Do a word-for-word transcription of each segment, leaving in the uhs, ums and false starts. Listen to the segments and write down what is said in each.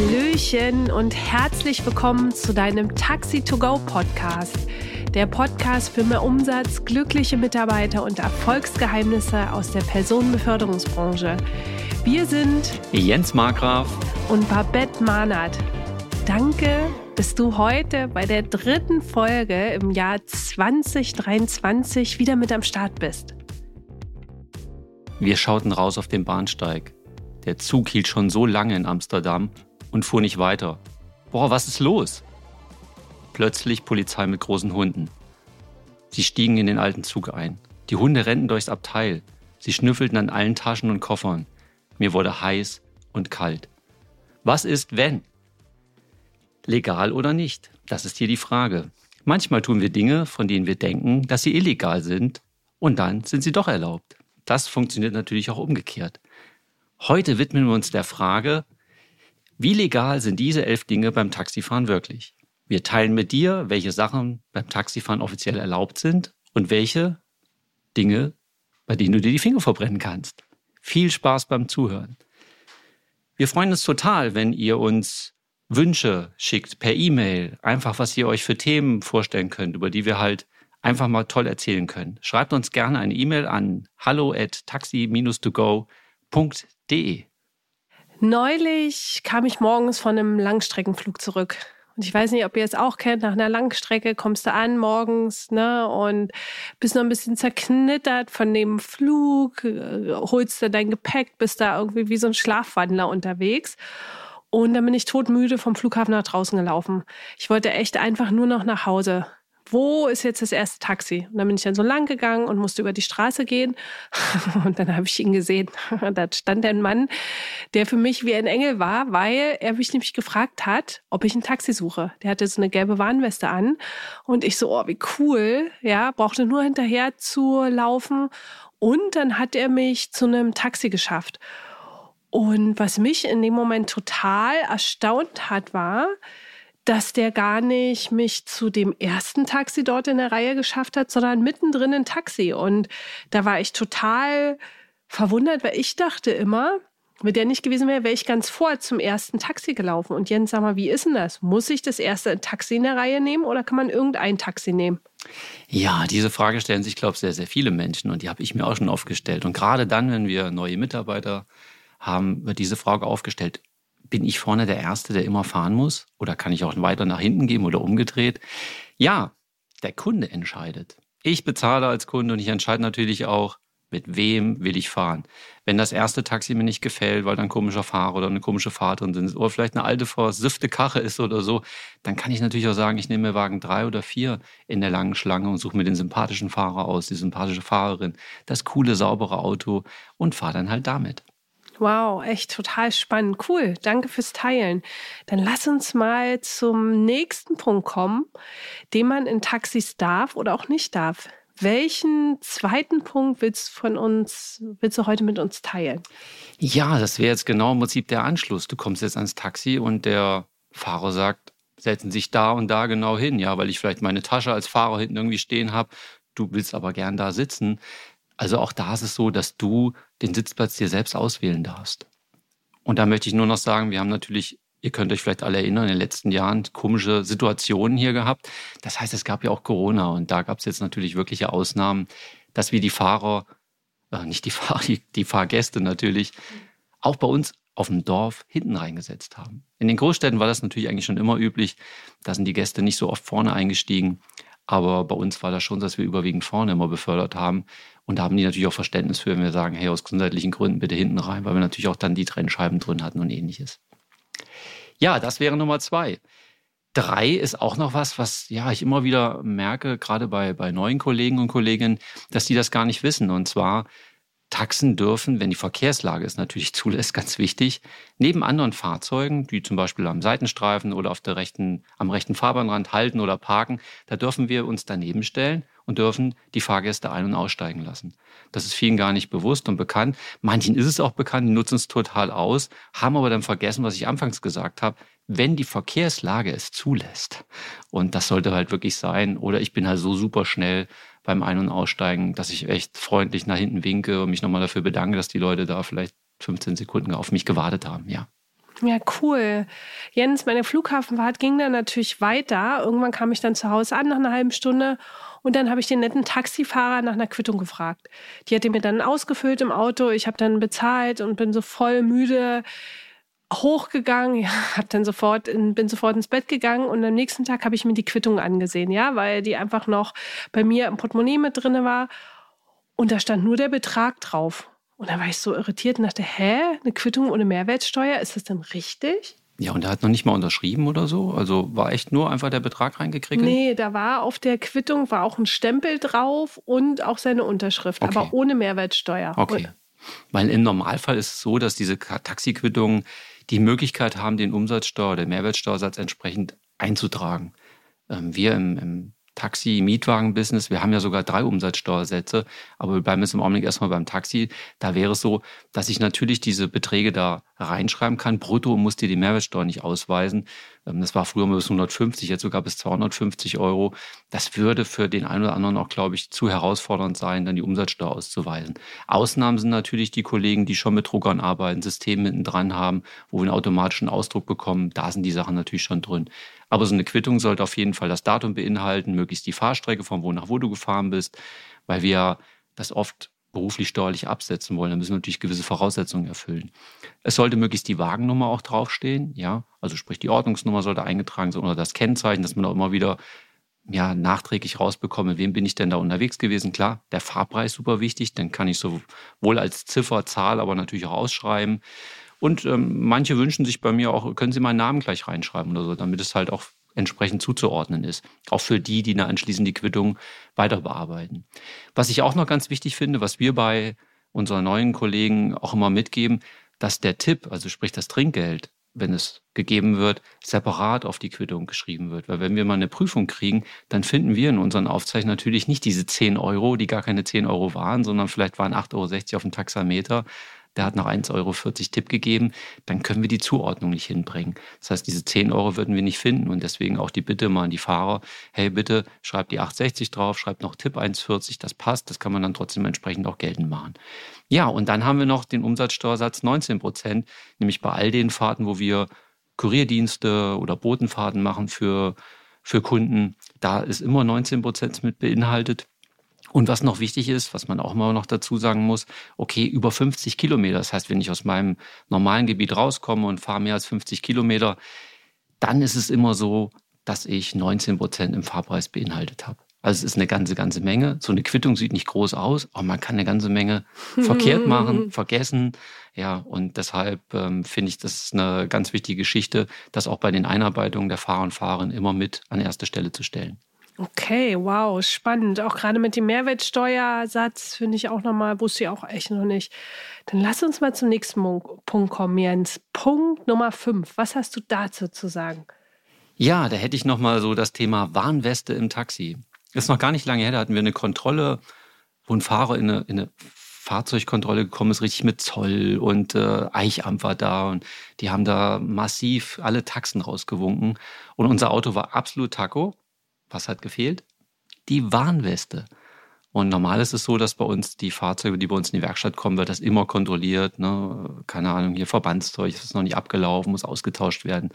Hallöchen und herzlich willkommen zu deinem Taxi-to-go-Podcast. Der Podcast für mehr Umsatz, glückliche Mitarbeiter und Erfolgsgeheimnisse aus der Personenbeförderungsbranche. Wir sind Jens Margraf und Babett Mahnert. Danke, dass du heute bei der dritten Folge im Jahr zwanzig dreiundzwanzig wieder mit am Start bist. Wir schauten raus auf den Bahnsteig. Der Zug hielt schon so lange in Amsterdam und fuhr nicht weiter. Boah, was ist los? Plötzlich Polizei mit großen Hunden. Sie stiegen in den alten Zug ein. Die Hunde rennten durchs Abteil. Sie schnüffelten an allen Taschen und Koffern. Mir wurde heiß und kalt. Was ist, wenn? Legal oder nicht? Das ist hier die Frage. Manchmal tun wir Dinge, von denen wir denken, dass sie illegal sind, und dann sind sie doch erlaubt. Das funktioniert natürlich auch umgekehrt. Heute widmen wir uns der Frage, wie legal sind diese elf Dinge beim Taxifahren wirklich? Wir teilen mit dir, welche Sachen beim Taxifahren offiziell erlaubt sind und welche Dinge, bei denen du dir die Finger verbrennen kannst. Viel Spaß beim Zuhören. Wir freuen uns total, wenn ihr uns Wünsche schickt per E-Mail. Einfach, was ihr euch für Themen vorstellen könnt, über die wir halt einfach mal toll erzählen können. Schreibt uns gerne eine E-Mail an hallo at taxi dash to go punkt de. Neulich kam ich morgens von einem Langstreckenflug zurück. Und ich weiß nicht, ob ihr es auch kennt, nach einer Langstrecke kommst du an morgens, ne, und bist noch ein bisschen zerknittert von dem Flug, holst dir dein Gepäck, bist da irgendwie wie so ein Schlafwandler unterwegs. Und dann bin ich todmüde vom Flughafen nach draußen gelaufen. Ich wollte echt einfach nur noch nach Hause. Wo ist jetzt das erste Taxi? Und dann bin ich dann so lang gegangen und musste über die Straße gehen. Und dann habe ich ihn gesehen. Da stand ein Mann, der für mich wie ein Engel war, weil er mich nämlich gefragt hat, ob ich ein Taxi suche. Der hatte so eine gelbe Warnweste an. Und ich so, oh, wie cool. Ja, brauchte nur hinterher zu laufen. Und dann hat er mich zu einem Taxi geschafft. Und was mich in dem Moment total erstaunt hat, war, dass der gar nicht mich zu dem ersten Taxi dort in der Reihe geschafft hat, sondern mittendrin ein Taxi. Und da war ich total verwundert, weil ich dachte immer, wenn der nicht gewesen wäre, wäre ich ganz vor zum ersten Taxi gelaufen. Und Jens, sag mal, wie ist denn das? Muss ich das erste Taxi in der Reihe nehmen oder kann man irgendein Taxi nehmen? Ja, diese Frage stellen sich, glaube ich, sehr, sehr viele Menschen. Und die habe ich mir auch schon oft gestellt. Und gerade dann, wenn wir neue Mitarbeiter haben, wird diese Frage aufgestellt. Bin ich vorne der Erste, der immer fahren muss? Oder kann ich auch weiter nach hinten gehen oder umgedreht? Ja, der Kunde entscheidet. Ich bezahle als Kunde und ich entscheide natürlich auch, mit wem will ich fahren. Wenn das erste Taxi mir nicht gefällt, weil da ein komischer Fahrer oder eine komische Fahrerin sind oder vielleicht eine alte versiffte Karre ist oder so, dann kann ich natürlich auch sagen, ich nehme mir Wagen drei oder vier in der langen Schlange und suche mir den sympathischen Fahrer aus, die sympathische Fahrerin, das coole, saubere Auto und fahre dann halt damit. Wow, echt total spannend. Cool, danke fürs Teilen. Dann lass uns mal zum nächsten Punkt kommen, den man in Taxis darf oder auch nicht darf. Welchen zweiten Punkt willst du, von uns, willst du heute mit uns teilen? Ja, das wäre jetzt genau im Prinzip der Anschluss. Du kommst jetzt ans Taxi und der Fahrer sagt, setzen sich da und da genau hin, ja, weil ich vielleicht meine Tasche als Fahrer hinten irgendwie stehen habe. Du willst aber gern da sitzen. Also auch da ist es so, dass du den Sitzplatz dir selbst auswählen darfst. Und da möchte ich nur noch sagen, wir haben natürlich, ihr könnt euch vielleicht alle erinnern, in den letzten Jahren komische Situationen hier gehabt. Das heißt, es gab ja auch Corona und da gab es jetzt natürlich wirkliche Ausnahmen, dass wir die Fahrer, äh, nicht die Fahrer, die, die Fahrgäste natürlich, auch bei uns auf dem Dorf hinten reingesetzt haben. In den Großstädten war das natürlich eigentlich schon immer üblich, da sind die Gäste nicht so oft vorne eingestiegen. Aber bei uns war das schon, dass wir überwiegend vorne immer befördert haben. Und da haben die natürlich auch Verständnis für, wenn wir sagen, hey, aus gesundheitlichen Gründen bitte hinten rein, weil wir natürlich auch dann die Trennscheiben drin hatten und ähnliches. Ja, das wäre Nummer zwei. Drei ist auch noch was, was ja ich immer wieder merke, gerade bei, bei neuen Kollegen und Kolleginnen, dass die das gar nicht wissen. Und zwar, Taxen dürfen, wenn die Verkehrslage es natürlich zulässt, ganz wichtig, neben anderen Fahrzeugen, die zum Beispiel am Seitenstreifen oder auf der rechten, am rechten Fahrbahnrand halten oder parken, da dürfen wir uns daneben stellen und dürfen die Fahrgäste ein- und aussteigen lassen. Das ist vielen gar nicht bewusst und bekannt. Manchen ist es auch bekannt, die nutzen es total aus, haben aber dann vergessen, was ich anfangs gesagt habe, wenn die Verkehrslage es zulässt. Und das sollte halt wirklich sein. Oder ich bin halt so super schnell beim Ein- und Aussteigen, dass ich echt freundlich nach hinten winke und mich nochmal dafür bedanke, dass die Leute da vielleicht fünfzehn Sekunden auf mich gewartet haben, ja. Ja, cool. Jens, meine Flughafenfahrt ging dann natürlich weiter. Irgendwann kam ich dann zu Hause an nach einer halben Stunde und dann habe ich den netten Taxifahrer nach einer Quittung gefragt. Die hat die mir dann ausgefüllt im Auto. Ich habe dann bezahlt und bin so voll müde hochgegangen, ja, hab dann sofort in, bin sofort ins Bett gegangen und am nächsten Tag habe ich mir die Quittung angesehen, ja, weil die einfach noch bei mir im Portemonnaie mit drin war und da stand nur der Betrag drauf. Und da war ich so irritiert und dachte, hä, eine Quittung ohne Mehrwertsteuer, ist das denn richtig? Ja, und er hat noch nicht mal unterschrieben oder so? Also war echt nur einfach der Betrag reingekriegt? Nee, da war auf der Quittung war auch ein Stempel drauf und auch seine Unterschrift, okay. Aber ohne Mehrwertsteuer. Okay, und weil im Normalfall ist es so, dass diese Taxiquittungen die Möglichkeit haben, den Umsatzsteuer oder den Mehrwertsteuersatz entsprechend einzutragen. Wir im, im Taxi-, Mietwagen-Business, wir haben ja sogar drei Umsatzsteuersätze, aber wir bleiben jetzt im Augenblick erstmal beim Taxi. Da wäre es so, dass ich natürlich diese Beträge da reinschreiben kann. Brutto musste die Mehrwertsteuer nicht ausweisen. Das war früher mal bis hundertfünfzig, jetzt sogar bis zweihundertfünfzig Euro. Das würde für den einen oder anderen auch, glaube ich, zu herausfordernd sein, dann die Umsatzsteuer auszuweisen. Ausnahmen sind natürlich die Kollegen, die schon mit Druckern arbeiten, Systeme hinten dran haben, wo wir einen automatischen Ausdruck bekommen. Da sind die Sachen natürlich schon drin. Aber so eine Quittung sollte auf jeden Fall das Datum beinhalten, möglichst die Fahrstrecke, von wo nach wo du gefahren bist, weil wir das oft beruflich steuerlich absetzen wollen. Da müssen wir natürlich gewisse Voraussetzungen erfüllen. Es sollte möglichst die Wagennummer auch draufstehen, ja, also sprich die Ordnungsnummer sollte eingetragen sein oder das Kennzeichen, dass man auch immer wieder ja, nachträglich rausbekommt, mit wem bin ich denn da unterwegs gewesen. Klar, der Fahrpreis super wichtig, den kann ich sowohl als Ziffer, Zahl, aber natürlich auch ausschreiben. Und ähm, manche wünschen sich bei mir auch, können Sie meinen Namen gleich reinschreiben oder so, damit es halt auch entsprechend zuzuordnen ist. Auch für die, die dann anschließend die Quittung weiter bearbeiten. Was ich auch noch ganz wichtig finde, was wir bei unseren neuen Kollegen auch immer mitgeben, dass der Tipp, also sprich das Trinkgeld, wenn es gegeben wird, separat auf die Quittung geschrieben wird. Weil wenn wir mal eine Prüfung kriegen, dann finden wir in unseren Aufzeichnungen natürlich nicht diese zehn Euro, die gar keine zehn Euro waren, sondern vielleicht waren acht Euro sechzig auf dem Taxameter. Der hat noch eins Euro vierzig Tipp gegeben, dann können wir die Zuordnung nicht hinbringen. Das heißt, diese zehn Euro würden wir nicht finden und deswegen auch die Bitte mal an die Fahrer, hey, bitte schreibt die acht sechzig drauf, schreibt noch Tipp eins vierzig, das passt, das kann man dann trotzdem entsprechend auch geltend machen. Ja, und dann haben wir noch den Umsatzsteuersatz neunzehn Prozent, nämlich bei all den Fahrten, wo wir Kurierdienste oder Botenfahrten machen für, für Kunden, da ist immer neunzehn Prozent mit beinhaltet. Und was noch wichtig ist, was man auch mal noch dazu sagen muss, okay, über fünfzig Kilometer, das heißt, wenn ich aus meinem normalen Gebiet rauskomme und fahre mehr als fünfzig Kilometer, dann ist es immer so, dass ich neunzehn Prozent im Fahrpreis beinhaltet habe. Also es ist eine ganze, ganze Menge. So eine Quittung sieht nicht groß aus, aber man kann eine ganze Menge verkehrt machen, vergessen. Ja, und deshalb ähm, finde ich, das ist eine ganz wichtige Geschichte, das auch bei den Einarbeitungen der Fahrer und Fahrerinnen immer mit an erste Stelle zu stellen. Okay, wow, spannend. Auch gerade mit dem Mehrwertsteuersatz finde ich auch nochmal, wusste ich auch echt noch nicht. Dann lass uns mal zum nächsten Punkt kommen, Jens. Punkt Nummer fünf. Was hast du dazu zu sagen? Ja, da hätte ich nochmal so das Thema Warnweste im Taxi. Das ist noch gar nicht lange her, da hatten wir eine Kontrolle, wo ein Fahrer in eine, in eine Fahrzeugkontrolle gekommen ist, richtig mit Zoll und äh, Eichamt war da und die haben da massiv alle Taxen rausgewunken und unser Auto war absolut Taco. Was hat gefehlt? Die Warnweste. Und normal ist es so, dass bei uns die Fahrzeuge, die bei uns in die Werkstatt kommen, wird das immer kontrolliert. Ne? Keine Ahnung, hier Verbandszeug, das ist noch nicht abgelaufen, muss ausgetauscht werden.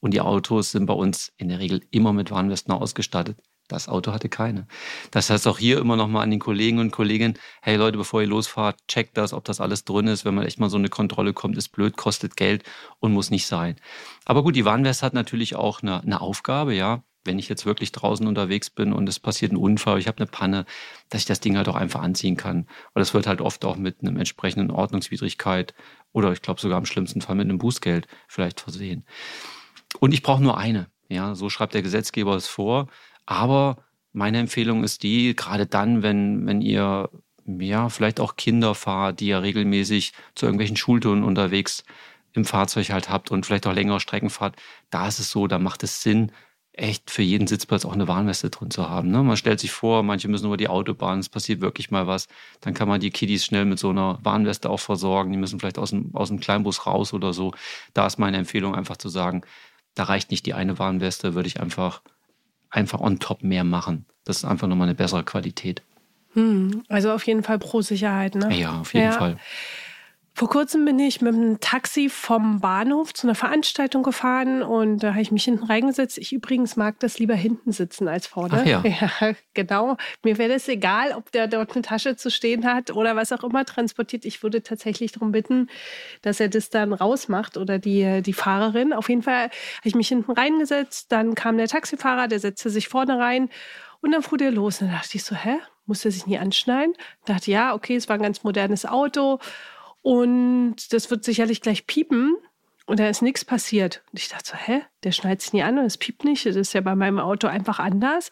Und die Autos sind bei uns in der Regel immer mit Warnwesten ausgestattet. Das Auto hatte keine. Das heißt auch hier immer nochmal an den Kollegen und Kolleginnen, hey Leute, bevor ihr losfahrt, checkt das, ob das alles drin ist. Wenn man echt mal so eine Kontrolle kommt, ist blöd, kostet Geld und muss nicht sein. Aber gut, die Warnweste hat natürlich auch eine, eine Aufgabe, ja. Wenn ich jetzt wirklich draußen unterwegs bin und es passiert ein Unfall, ich habe eine Panne, dass ich das Ding halt auch einfach anziehen kann. Weil das wird halt oft auch mit einer entsprechenden Ordnungswidrigkeit oder ich glaube sogar im schlimmsten Fall mit einem Bußgeld vielleicht versehen. Und ich brauche nur eine. Ja, so schreibt der Gesetzgeber es vor. Aber meine Empfehlung ist die, gerade dann, wenn, wenn ihr ja, vielleicht auch Kinder fahrt, die ja regelmäßig zu irgendwelchen Schultouren unterwegs im Fahrzeug halt habt und vielleicht auch längere Strecken fahrt, da ist es so, da macht es Sinn, echt für jeden Sitzplatz auch eine Warnweste drin zu haben. Ne? Man stellt sich vor, manche müssen über die Autobahn, es passiert wirklich mal was. Dann kann man die Kiddies schnell mit so einer Warnweste auch versorgen. Die müssen vielleicht aus dem, aus dem Kleinbus raus oder so. Da ist meine Empfehlung einfach zu sagen, da reicht nicht die eine Warnweste, würde ich einfach, einfach on top mehr machen. Das ist einfach nochmal eine bessere Qualität. Hm, also auf jeden Fall pro Sicherheit. Ne? Ja, auf jeden ja. Fall. Vor kurzem bin ich mit einem Taxi vom Bahnhof zu einer Veranstaltung gefahren und da habe ich mich hinten reingesetzt. Ich übrigens mag das lieber hinten sitzen als vorne. Ach ja. Ja, genau. Mir wäre das egal, ob der dort eine Tasche zu stehen hat oder was auch immer transportiert. Ich würde tatsächlich darum bitten, dass er das dann rausmacht oder die, die Fahrerin. Auf jeden Fall habe ich mich hinten reingesetzt. Dann kam der Taxifahrer, der setzte sich vorne rein und dann fuhr der los. Und dann dachte ich so, hä? Muss der sich nie anschneiden? Ich dachte, ja, okay, es war ein ganz modernes Auto. Und das wird sicherlich gleich piepen und da ist nichts passiert. Und ich dachte so, hä, der schneidet sich nie an und es piept nicht. Das ist ja bei meinem Auto einfach anders.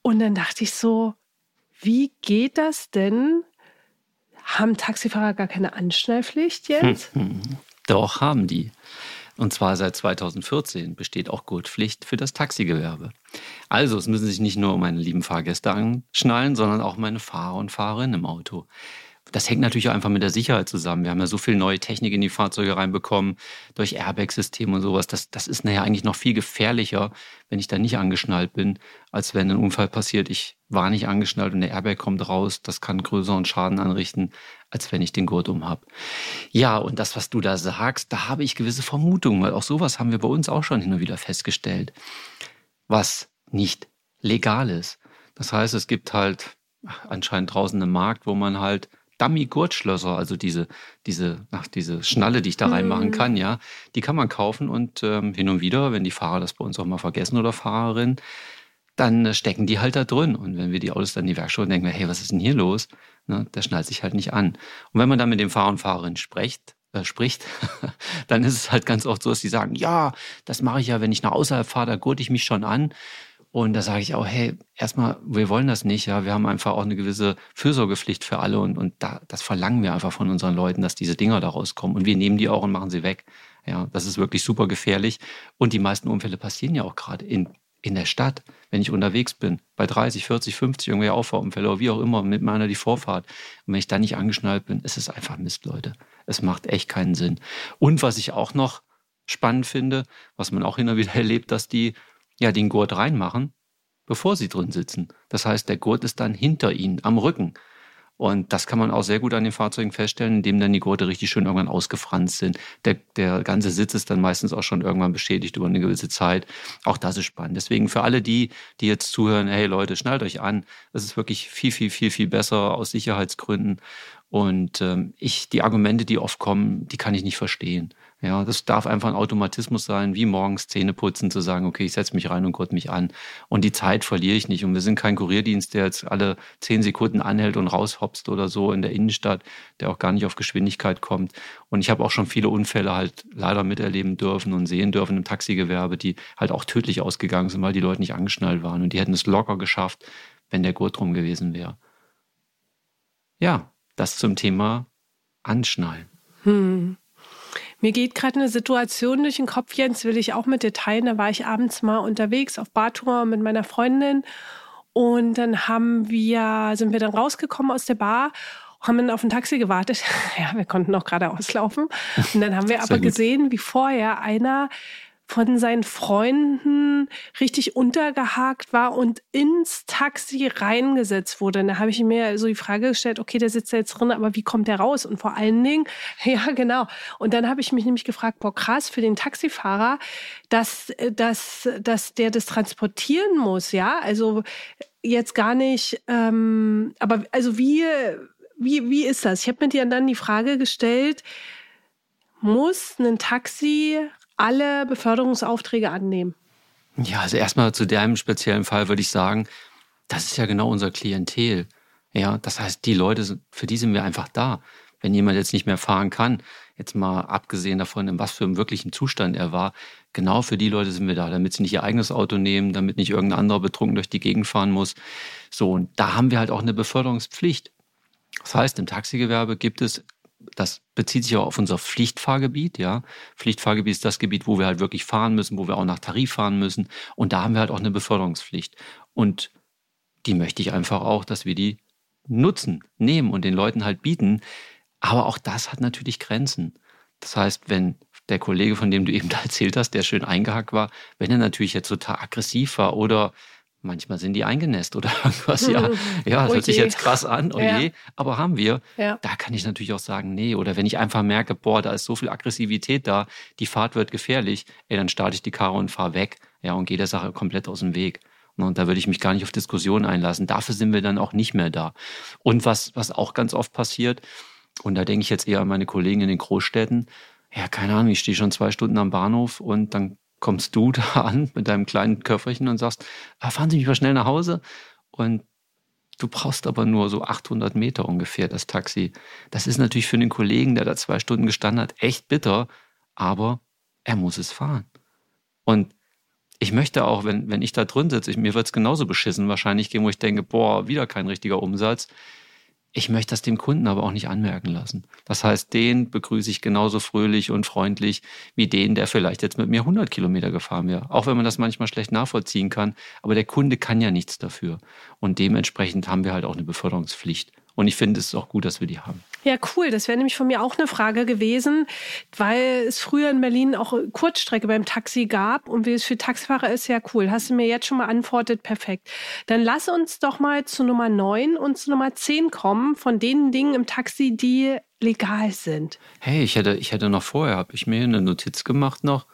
Und dann dachte ich so, wie geht das denn? Haben Taxifahrer gar keine Anschnallpflicht jetzt? Doch, haben die. Und zwar seit zweitausendvierzehn besteht auch Gurtpflicht für das Taxigewerbe. Also es müssen sich nicht nur meine lieben Fahrgäste anschnallen, sondern auch meine Fahrer und Fahrerinnen im Auto. Das hängt natürlich auch einfach mit der Sicherheit zusammen. Wir haben ja so viel neue Technik in die Fahrzeuge reinbekommen, durch Airbag-Systeme und sowas. Das, das ist nachher eigentlich noch viel gefährlicher, wenn ich da nicht angeschnallt bin, als wenn ein Unfall passiert. Ich war nicht angeschnallt und der Airbag kommt raus. Das kann größeren Schaden anrichten, als wenn ich den Gurt um habe. Ja, und das, was du da sagst, da habe ich gewisse Vermutungen, weil auch sowas haben wir bei uns auch schon hin und wieder festgestellt, was nicht legal ist. Das heißt, es gibt halt ach, anscheinend draußen einen Markt, wo man halt Dummy-Gurtschlösser, also diese, diese, ach, diese Schnalle, die ich da reinmachen kann, ja, die kann man kaufen und ähm, hin und wieder, wenn die Fahrer das bei uns auch mal vergessen oder Fahrerin, dann äh, stecken die halt da drin. Und wenn wir die Autos dann in die Werkstatt denken, hey, was ist denn hier los? Ne, der schnallt sich halt nicht an. Und wenn man dann mit dem Fahrer und Fahrerin spricht, äh, spricht dann ist es halt ganz oft so, dass die sagen, ja, das mache ich ja, wenn ich nach außerhalb fahre, da gurte ich mich schon an. Und da sage ich auch, hey, erstmal, wir wollen das nicht, ja, wir haben einfach auch eine gewisse Fürsorgepflicht für alle und, und da, das verlangen wir einfach von unseren Leuten, dass diese Dinger da rauskommen und wir nehmen die auch und machen sie weg. Ja, das ist wirklich super gefährlich und die meisten Unfälle passieren ja auch gerade in, in der Stadt, wenn ich unterwegs bin, bei dreißig, vierzig, fünfzig irgendwelche Auffahrunfälle oder wie auch immer, mit meiner die Vorfahrt und wenn ich da nicht angeschnallt bin, ist es einfach Mist, Leute. Es macht echt keinen Sinn. Und was ich auch noch spannend finde, was man auch immer wieder erlebt, dass die ja den Gurt reinmachen, bevor sie drin sitzen. Das heißt, der Gurt ist dann hinter ihnen, am Rücken. Und das kann man auch sehr gut an den Fahrzeugen feststellen, indem dann die Gurte richtig schön irgendwann ausgefranst sind. Der, der ganze Sitz ist dann meistens auch schon irgendwann beschädigt über eine gewisse Zeit. Auch das ist spannend. Deswegen für alle die, die jetzt zuhören, hey Leute, schnallt euch an. Das ist wirklich viel, viel, viel, viel besser aus Sicherheitsgründen. Und ähm, ich, die Argumente, die oft kommen, die kann ich nicht verstehen. Ja, das darf einfach ein Automatismus sein, wie morgens Zähne putzen, zu sagen, okay, ich setze mich rein und gurt mich an. Und die Zeit verliere ich nicht. Und wir sind kein Kurierdienst, der jetzt alle zehn Sekunden anhält und raushopst oder so in der Innenstadt, der auch gar nicht auf Geschwindigkeit kommt. Und ich habe auch schon viele Unfälle halt leider miterleben dürfen und sehen dürfen im Taxigewerbe, die halt auch tödlich ausgegangen sind, weil die Leute nicht angeschnallt waren. Und die hätten es locker geschafft, wenn der Gurt drum gewesen wäre. Ja. Das zum Thema Anschnallen. Hm. Mir geht gerade eine Situation durch den Kopf, Jens, will ich auch mit dir teilen. Da war ich abends mal unterwegs auf Bartour mit meiner Freundin und dann haben wir, sind wir dann rausgekommen aus der Bar, haben dann auf ein Taxi gewartet. Ja, wir konnten auch gerade auslaufen. Und dann haben wir aber gesehen, wie vorher einer von seinen Freunden richtig untergehakt war und ins Taxi reingesetzt wurde. Und da habe ich mir so die Frage gestellt, okay, der sitzt da jetzt drin, aber wie kommt der raus? Und vor allen Dingen, ja genau. Und dann habe ich mich nämlich gefragt, boah krass, für den Taxifahrer, dass, dass, dass der das transportieren muss, ja? Also jetzt gar nicht, ähm, aber also wie, wie, wie ist das? Ich habe mir dir dann die Frage gestellt, muss ein Taxi alle Beförderungsaufträge annehmen? Ja, also erstmal zu deinem speziellen Fall würde ich sagen, das ist ja genau unser Klientel. Ja, das heißt, die Leute, für die sind wir einfach da. Wenn jemand jetzt nicht mehr fahren kann, jetzt mal abgesehen davon, in was für einem wirklichen Zustand er war, genau für die Leute sind wir da, damit sie nicht ihr eigenes Auto nehmen, damit nicht irgendein anderer betrunken durch die Gegend fahren muss. So, und da haben wir halt auch eine Beförderungspflicht. Das heißt, im Taxigewerbe gibt es, das bezieht sich auch auf unser Pflichtfahrgebiet, ja. Pflichtfahrgebiet ist das Gebiet, wo wir halt wirklich fahren müssen, wo wir auch nach Tarif fahren müssen. Und da haben wir halt auch eine Beförderungspflicht. Und die möchte ich einfach auch, dass wir die nutzen, nehmen und den Leuten halt bieten. Aber auch das hat natürlich Grenzen. Das heißt, wenn der Kollege, von dem du eben da erzählt hast, der schön eingehackt war, wenn er natürlich jetzt total aggressiv war oder Manchmal sind die eingenässt oder irgendwas. Ja, ja, das hört sich jetzt krass an, oje, ja. aber haben wir. Ja. Da kann ich natürlich auch sagen, nee. Oder wenn ich einfach merke, boah, da ist so viel Aggressivität da, die Fahrt wird gefährlich, ey, dann starte ich die Karre und fahre weg, ja, und gehe der Sache komplett aus dem Weg. Und da würde ich mich gar nicht auf Diskussionen einlassen. Dafür sind wir dann auch nicht mehr da. Und was, was auch ganz oft passiert, und da denke ich jetzt eher an meine Kollegen in den Großstädten, ja, keine Ahnung, ich stehe schon zwei Stunden am Bahnhof und dann kommst du da an mit deinem kleinen Köfferchen und sagst, ah, fahren Sie mich mal schnell nach Hause. Und du brauchst aber nur so achthundert Meter ungefähr das Taxi. Das ist natürlich für den Kollegen, der da zwei Stunden gestanden hat, echt bitter, aber er muss es fahren. Und ich möchte auch, wenn, wenn ich da drin sitze, ich, mir wird es genauso beschissen wahrscheinlich gehen, wo ich denke, boah, wieder kein richtiger Umsatz. Ich möchte das dem Kunden aber auch nicht anmerken lassen. Das heißt, den begrüße ich genauso fröhlich und freundlich wie den, der vielleicht jetzt mit mir hundert Kilometer gefahren wäre. Auch wenn man das manchmal schlecht nachvollziehen kann. Aber der Kunde kann ja nichts dafür. Und dementsprechend haben wir halt auch eine Beförderungspflicht. Und ich finde, es ist auch gut, dass wir die haben. Ja, cool. Das wäre nämlich von mir auch eine Frage gewesen, weil es früher in Berlin auch Kurzstrecke beim Taxi gab. Und wie es für Taxifahrer ist, ja cool. Hast du mir jetzt schon mal antwortet, perfekt. Dann lass uns doch mal zu Nummer neun und zu Nummer zehn kommen, von den Dingen im Taxi, die legal sind. Hey, ich hätte, ich hätte noch vorher, habe ich mir eine Notiz gemacht noch.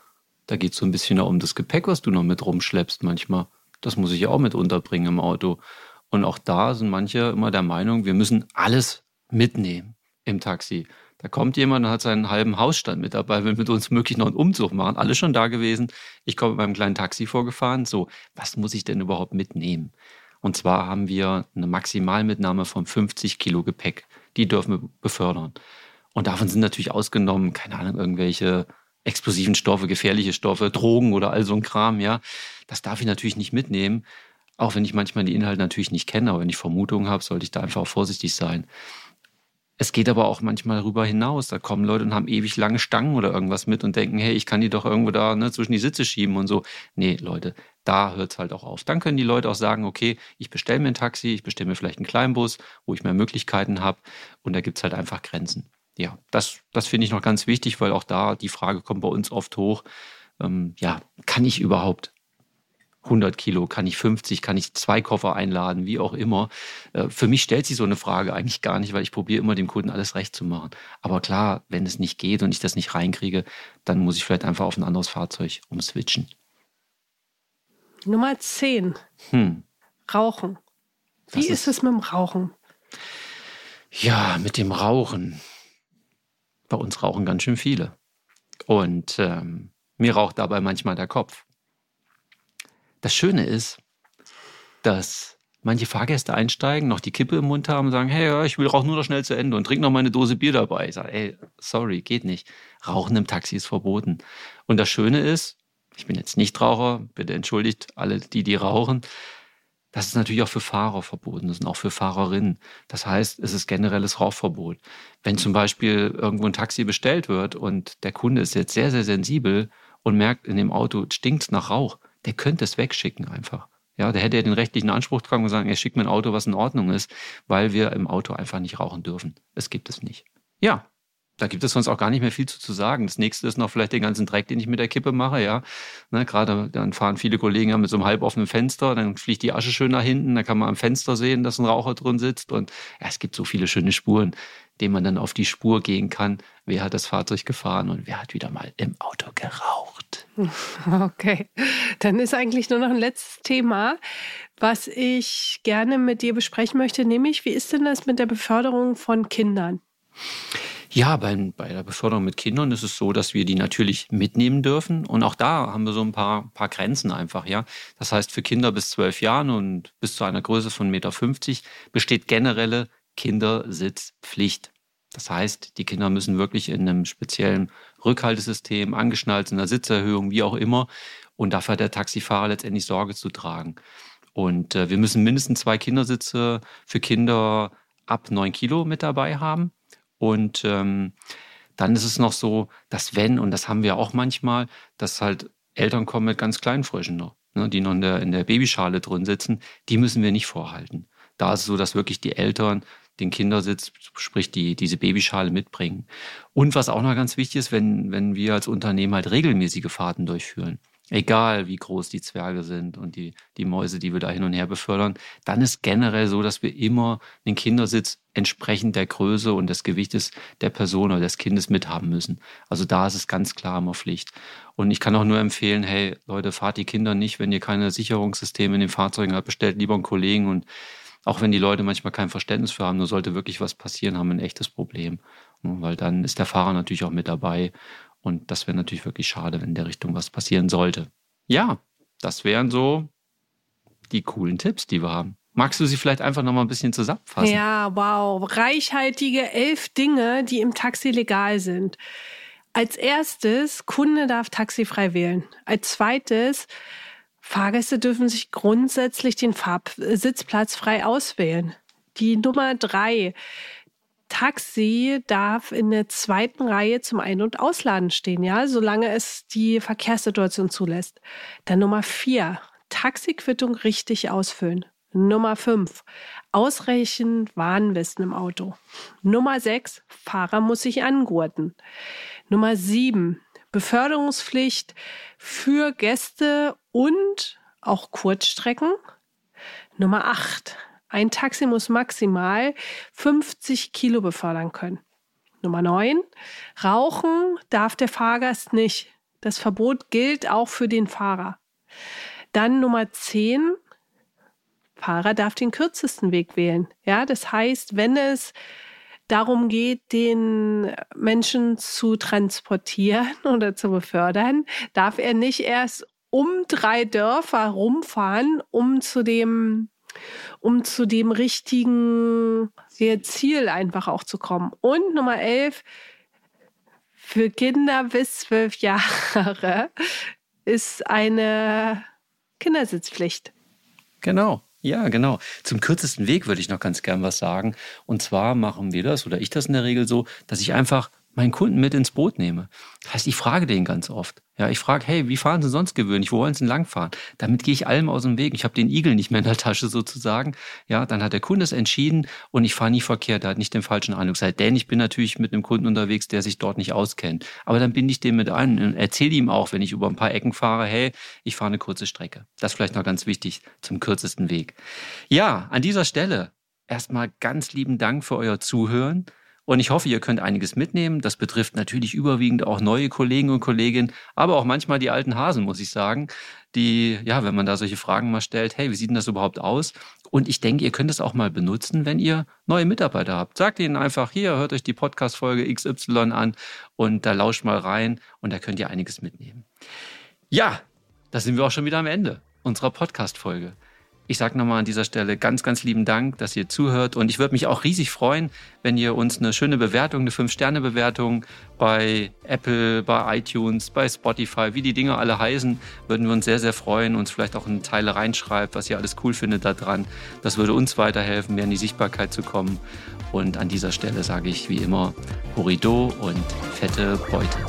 Da geht es so ein bisschen um das Gepäck, was du noch mit rumschleppst manchmal. Das muss ich auch mit unterbringen im Auto. Und auch da sind manche immer der Meinung, wir müssen alles mitnehmen im Taxi. Da kommt jemand und hat seinen halben Hausstand mit dabei, will mit uns möglichst noch einen Umzug machen. Alles schon da gewesen. Ich komme mit meinem kleinen Taxi vorgefahren. So, was muss ich denn überhaupt mitnehmen? Und zwar haben wir eine Maximalmitnahme von fünfzig Kilo Gepäck. Die dürfen wir befördern. Und davon sind natürlich ausgenommen, keine Ahnung, irgendwelche explosiven Stoffe, gefährliche Stoffe, Drogen oder all so ein Kram. Ja, das darf ich natürlich nicht mitnehmen. Auch wenn ich manchmal die Inhalte natürlich nicht kenne, aber wenn ich Vermutungen habe, sollte ich da einfach auch vorsichtig sein. Es geht aber auch manchmal darüber hinaus. Da kommen Leute und haben ewig lange Stangen oder irgendwas mit und denken, hey, ich kann die doch irgendwo da ne, zwischen die Sitze schieben und so. Nee, Leute, da hört es halt auch auf. Dann können die Leute auch sagen, okay, ich bestelle mir ein Taxi, ich bestelle mir vielleicht einen Kleinbus, wo ich mehr Möglichkeiten habe. Und da gibt es halt einfach Grenzen. Ja, das, das finde ich noch ganz wichtig, weil auch da die Frage kommt bei uns oft hoch, ähm, ja, kann ich überhaupt hundert Kilo, kann ich fünfzig, kann ich zwei Koffer einladen, wie auch immer. Für mich stellt sich so eine Frage eigentlich gar nicht, weil ich probiere immer dem Kunden alles recht zu machen. Aber klar, wenn es nicht geht und ich das nicht reinkriege, dann muss ich vielleicht einfach auf ein anderes Fahrzeug umswitchen. Nummer zehn. Hm. Rauchen. Wie ist, ist es mit dem Rauchen? Ja, mit dem Rauchen. Bei uns rauchen ganz schön viele. Und ähm, mir raucht dabei manchmal der Kopf. Das Schöne ist, dass manche Fahrgäste einsteigen, noch die Kippe im Mund haben und sagen, hey, ja, ich will Rauchen nur noch schnell zu Ende und trink noch meine Dose Bier dabei. Ich sage, ey, sorry, geht nicht. Rauchen im Taxi ist verboten. Und das Schöne ist, ich bin jetzt Nichtraucher, bitte entschuldigt alle, die, die rauchen, das ist natürlich auch für Fahrer verboten, das sind auch für Fahrerinnen. Das heißt, es ist generelles Rauchverbot. Wenn zum Beispiel irgendwo ein Taxi bestellt wird und der Kunde ist jetzt sehr, sehr sensibel und merkt, in dem Auto stinkt es nach Rauch, der könnte es wegschicken einfach. Ja, der hätte ja den rechtlichen Anspruch dran und sagen, er schickt mir ein Auto, was in Ordnung ist, weil wir im Auto einfach nicht rauchen dürfen. Es gibt es nicht. Ja, da gibt es sonst auch gar nicht mehr viel zu, zu sagen. Das nächste ist noch vielleicht den ganzen Dreck, den ich mit der Kippe mache. Ja, ne, gerade dann fahren viele Kollegen ja mit so einem halboffenen Fenster, dann fliegt die Asche schön nach hinten, dann kann man am Fenster sehen, dass ein Raucher drin sitzt. Und ja, es gibt so viele schöne Spuren, denen man dann auf die Spur gehen kann. Wer hat das Fahrzeug gefahren und wer hat wieder mal im Auto geraucht? Okay, dann ist eigentlich nur noch ein letztes Thema, was ich gerne mit dir besprechen möchte, nämlich, wie ist denn das mit der Beförderung von Kindern? Ja, bei, bei der Beförderung mit Kindern ist es so, dass wir die natürlich mitnehmen dürfen. Und auch da haben wir so ein paar, paar Grenzen einfach. Ja, das heißt, für Kinder bis zwölf Jahren und bis zu einer Größe von eins Komma fünfzig Meter besteht generelle Kindersitzpflicht. Das heißt, die Kinder müssen wirklich in einem speziellen Rückhaltesystem, angeschnallt, in einer Sitzerhöhung, wie auch immer. Und dafür hat der Taxifahrer letztendlich Sorge zu tragen. Und äh, wir müssen mindestens zwei Kindersitze für Kinder ab neun Kilo mit dabei haben. Und ähm, dann ist es noch so, dass wenn, und das haben wir auch manchmal, dass halt Eltern kommen mit ganz kleinen Fröschen noch, ne, die noch in der, in der Babyschale drin sitzen, die müssen wir nicht vorhalten. Da ist es so, dass wirklich die Eltern den Kindersitz, sprich die, diese Babyschale mitbringen. Und was auch noch ganz wichtig ist, wenn, wenn wir als Unternehmen halt regelmäßige Fahrten durchführen. egal wie groß die Zwerge sind und die, die Mäuse, die wir da hin und her befördern, dann ist generell so, dass wir immer einen Kindersitz entsprechend der Größe und des Gewichtes der Person oder des Kindes mithaben müssen. Also da ist es ganz klar immer Pflicht. Und ich kann auch nur empfehlen, hey Leute, fahrt die Kinder nicht, wenn ihr keine Sicherungssysteme in den Fahrzeugen habt, bestellt lieber einen Kollegen. Und auch wenn die Leute manchmal kein Verständnis für haben, nur sollte wirklich was passieren, haben wir ein echtes Problem. Weil dann ist der Fahrer natürlich auch mit dabei. Und das wäre natürlich wirklich schade, wenn in der Richtung was passieren sollte. Ja, das wären so die coolen Tipps, die wir haben. Magst du sie vielleicht einfach noch mal ein bisschen zusammenfassen? Ja, wow. Reichhaltige elf Dinge, die im Taxi legal sind. Als erstes, Kunde darf taxifrei wählen. Als zweites, Fahrgäste dürfen sich grundsätzlich den Fahrsitzplatz frei auswählen. Die Nummer drei, Taxi darf in der zweiten Reihe zum Ein- und Ausladen stehen, ja, solange es die Verkehrssituation zulässt. Dann Nummer vier, Taxiquittung richtig ausfüllen. Nummer fünf, ausreichend Warnwesten im Auto. Nummer sechs, Fahrer muss sich angurten. Nummer sieben, Beförderungspflicht für Gäste und auch Kurzstrecken. Nummer acht, ein Taxi muss maximal fünfzig Kilo befördern können. Nummer neun, rauchen darf der Fahrgast nicht. Das Verbot gilt auch für den Fahrer. Dann Nummer zehn, Fahrer darf den kürzesten Weg wählen. Ja, das heißt, wenn es darum geht, den Menschen zu transportieren oder zu befördern, darf er nicht erst um drei Dörfer rumfahren, um zu dem um zu dem richtigen Ziel einfach auch zu kommen. Und Nummer elf, für Kinder bis zwölf Jahre ist eine Kindersitzpflicht. Genau, ja, genau. Zum kürzesten Weg würde ich noch ganz gern was sagen. Und zwar machen wir das oder ich das in der Regel so, dass ich einfach meinen Kunden mit ins Boot nehme. Das heißt, ich frage den ganz oft. Ja, ich frage, hey, wie fahren Sie sonst gewöhnlich? Wo wollen Sie denn langfahren? Damit gehe ich allem aus dem Weg. Ich habe den Igel nicht mehr in der Tasche sozusagen. Ja, dann hat der Kunde es entschieden und ich fahre nie verkehrt. Der hat nicht den falschen Eindruck. Denn ich bin natürlich mit einem Kunden unterwegs, der sich dort nicht auskennt. Aber dann binde ich den mit ein und erzähle ihm auch, wenn ich über ein paar Ecken fahre, hey, ich fahre eine kurze Strecke. Das ist vielleicht noch ganz wichtig zum kürzesten Weg. Ja, an dieser Stelle erstmal ganz lieben Dank für euer Zuhören. Und ich hoffe, ihr könnt einiges mitnehmen. Das betrifft natürlich überwiegend auch neue Kollegen und Kolleginnen, aber auch manchmal die alten Hasen, muss ich sagen, die, ja, wenn man da solche Fragen mal stellt, hey, wie sieht denn das überhaupt aus? Und ich denke, ihr könnt es auch mal benutzen, wenn ihr neue Mitarbeiter habt. Sagt ihnen einfach, hier, hört euch die Podcast-Folge X Y an und da lauscht mal rein und da könnt ihr einiges mitnehmen. Ja, da sind wir auch schon wieder am Ende unserer Podcast-Folge. Ich sage nochmal an dieser Stelle ganz, ganz lieben Dank, dass ihr zuhört. Und ich würde mich auch riesig freuen, wenn ihr uns eine schöne Bewertung, eine fünf Sterne Bewertung bei Apple, bei iTunes, bei Spotify, wie die Dinge alle heißen, würden wir uns sehr, sehr freuen. Uns vielleicht auch in Teile reinschreibt, was ihr alles cool findet daran. Das würde uns weiterhelfen, mehr in die Sichtbarkeit zu kommen. Und an dieser Stelle sage ich wie immer, Horrido und fette Beute.